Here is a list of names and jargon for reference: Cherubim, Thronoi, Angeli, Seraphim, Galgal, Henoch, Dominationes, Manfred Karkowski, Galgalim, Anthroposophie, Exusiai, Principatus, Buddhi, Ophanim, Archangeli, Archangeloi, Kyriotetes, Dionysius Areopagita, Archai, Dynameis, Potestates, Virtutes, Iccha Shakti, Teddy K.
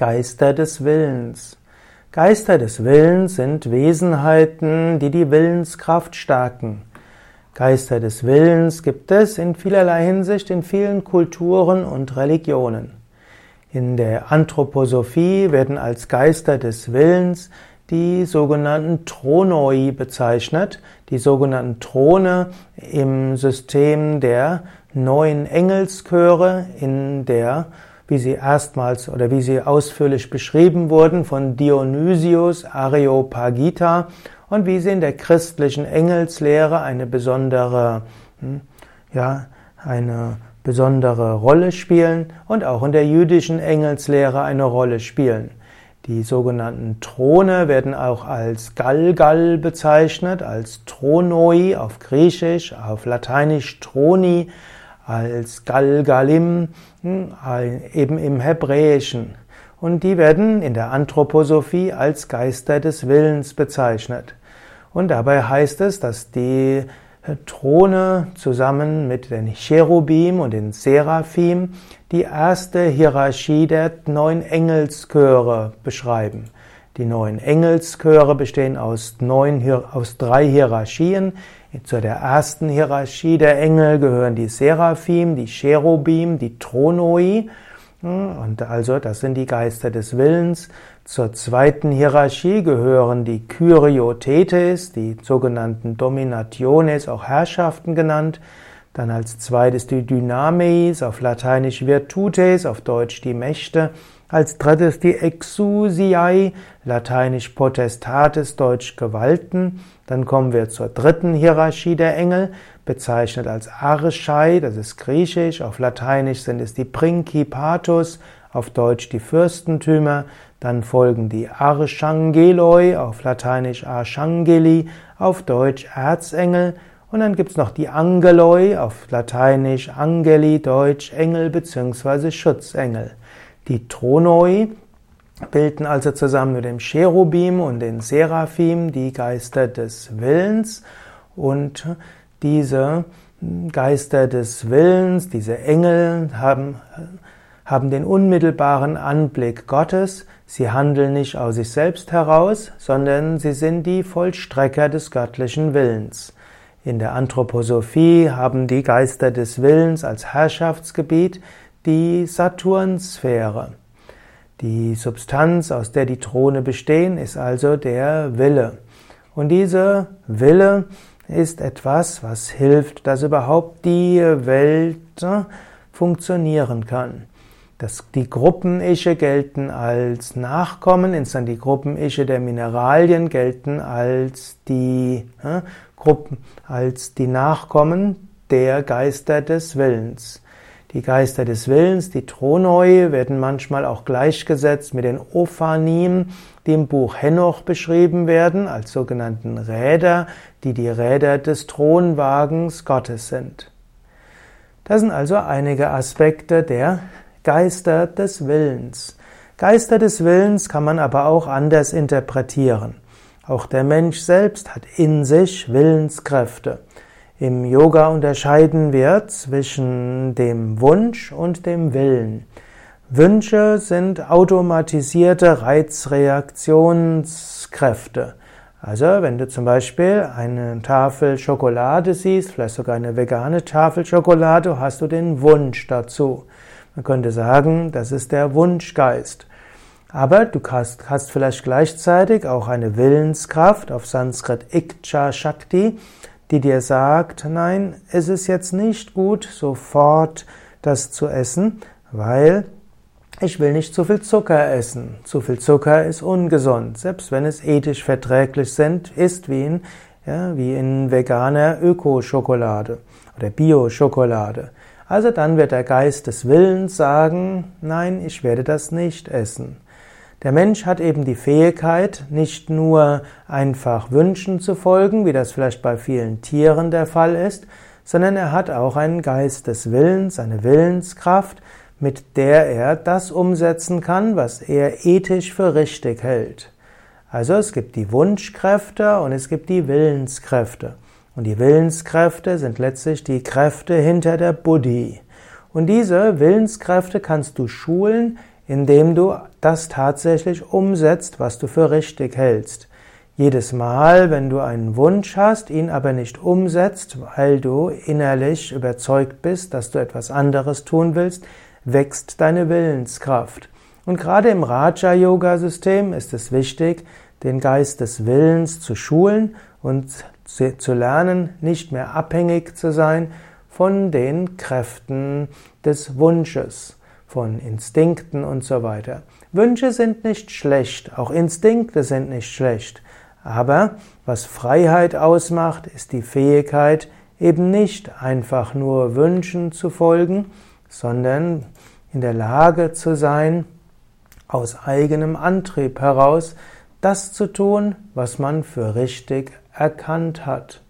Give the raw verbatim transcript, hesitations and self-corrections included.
Geister des Willens. Geister des Willens sind Wesenheiten, die die Willenskraft stärken. Geister des Willens gibt es in vielerlei Hinsicht in vielen Kulturen und Religionen. In der Anthroposophie werden als Geister des Willens die sogenannten Thronoi bezeichnet, die sogenannten Throne im System der neuen Engelschöre, in der wie sie erstmals oder wie sie ausführlich beschrieben wurden von Dionysius Areopagita und wie sie in der christlichen Engelslehre eine besondere, ja, eine besondere Rolle spielen und auch in der jüdischen Engelslehre eine Rolle spielen. Die sogenannten Throne werden auch als Galgal bezeichnet, als Thronoi auf Griechisch, auf Lateinisch Throni, als Galgalim, eben im Hebräischen. Und die werden in der Anthroposophie als Geister des Willens bezeichnet. Und dabei heißt es, dass die Throne zusammen mit den Cherubim und den Seraphim die erste Hierarchie der neun Engelschöre beschreiben. Die neun Engelschöre bestehen aus, neun, aus drei Hierarchien. Zu der ersten Hierarchie der Engel gehören die Seraphim, die Cherubim, die Thronoi. Und also, das sind die Geister des Willens. Zur zweiten Hierarchie gehören die Kyriotetes, die sogenannten Dominationes, auch Herrschaften genannt. Dann als zweites die Dynameis, auf Lateinisch Virtutes, auf Deutsch die Mächte. Als drittes die Exusiai, Lateinisch Potestates, Deutsch Gewalten. Dann kommen wir zur dritten Hierarchie der Engel, bezeichnet als Archai, das ist Griechisch, auf Lateinisch sind es die Principatus, auf Deutsch die Fürstentümer. Dann folgen die Archangeloi, auf Lateinisch Archangeli, auf Deutsch Erzengel. Und dann gibt's noch die Angeloi, auf Lateinisch Angeli, Deutsch Engel bzw. Schutzengel. Die Thronoi bilden also zusammen mit dem Cherubim und den Seraphim die Geister des Willens. Und diese Geister des Willens, diese Engel haben, haben den unmittelbaren Anblick Gottes. Sie handeln nicht aus sich selbst heraus, sondern sie sind die Vollstrecker des göttlichen Willens. In der Anthroposophie haben die Geister des Willens als Herrschaftsgebiet die Saturnsphäre. Die Substanz, aus der die Throne bestehen, ist also der Wille. Und dieser Wille ist etwas, was hilft, dass überhaupt die Welt funktionieren kann. Das, die Gruppen-Ische gelten als Nachkommen, insofern die Gruppen-Ische der Mineralien gelten als die äh, Gruppen, als die Nachkommen der Geister des Willens. Die Geister des Willens, die Thronoi, werden manchmal auch gleichgesetzt mit den Ophanim, die im Buch Henoch beschrieben werden, als sogenannten Räder, die die Räder des Thronwagens Gottes sind. Das sind also einige Aspekte der Geister des Willens. Geister des Willens kann man aber auch anders interpretieren. Auch der Mensch selbst hat in sich Willenskräfte. Im Yoga unterscheiden wir zwischen dem Wunsch und dem Willen. Wünsche sind automatisierte Reizreaktionskräfte. Also wenn du zum Beispiel eine Tafel Schokolade siehst, vielleicht sogar eine vegane Tafel Schokolade, hast du den Wunsch dazu. Man könnte sagen, das ist der Wunschgeist. Aber du hast, hast vielleicht gleichzeitig auch eine Willenskraft, auf Sanskrit Iccha Shakti, die dir sagt, nein, es ist jetzt nicht gut, sofort das zu essen, weil ich will nicht zu viel Zucker essen. Zu viel Zucker ist ungesund, selbst wenn es ethisch verträglich ist, wie in, ja, wie in veganer Öko-Schokolade oder Bio-Schokolade. Also dann wird der Geist des Willens sagen, nein, ich werde das nicht essen. Der Mensch hat eben die Fähigkeit, nicht nur einfach Wünschen zu folgen, wie das vielleicht bei vielen Tieren der Fall ist, sondern er hat auch einen Geist des Willens, eine Willenskraft, mit der er das umsetzen kann, was er ethisch für richtig hält. Also es gibt die Wunschkräfte und es gibt die Willenskräfte. Und die Willenskräfte sind letztlich die Kräfte hinter der Buddhi. Und diese Willenskräfte kannst du schulen, indem du das tatsächlich umsetzt, was du für richtig hältst. Jedes Mal, wenn du einen Wunsch hast, ihn aber nicht umsetzt, weil du innerlich überzeugt bist, dass du etwas anderes tun willst, wächst deine Willenskraft. Und gerade im Raja-Yoga-System ist es wichtig, den Geist des Willens zu schulen und zu lernen, nicht mehr abhängig zu sein von den Kräften des Wunsches, von Instinkten und so weiter. Wünsche sind nicht schlecht, auch Instinkte sind nicht schlecht. Aber was Freiheit ausmacht, ist die Fähigkeit, eben nicht einfach nur Wünschen zu folgen, sondern in der Lage zu sein, aus eigenem Antrieb heraus das zu tun, was man für richtig erkannt hat.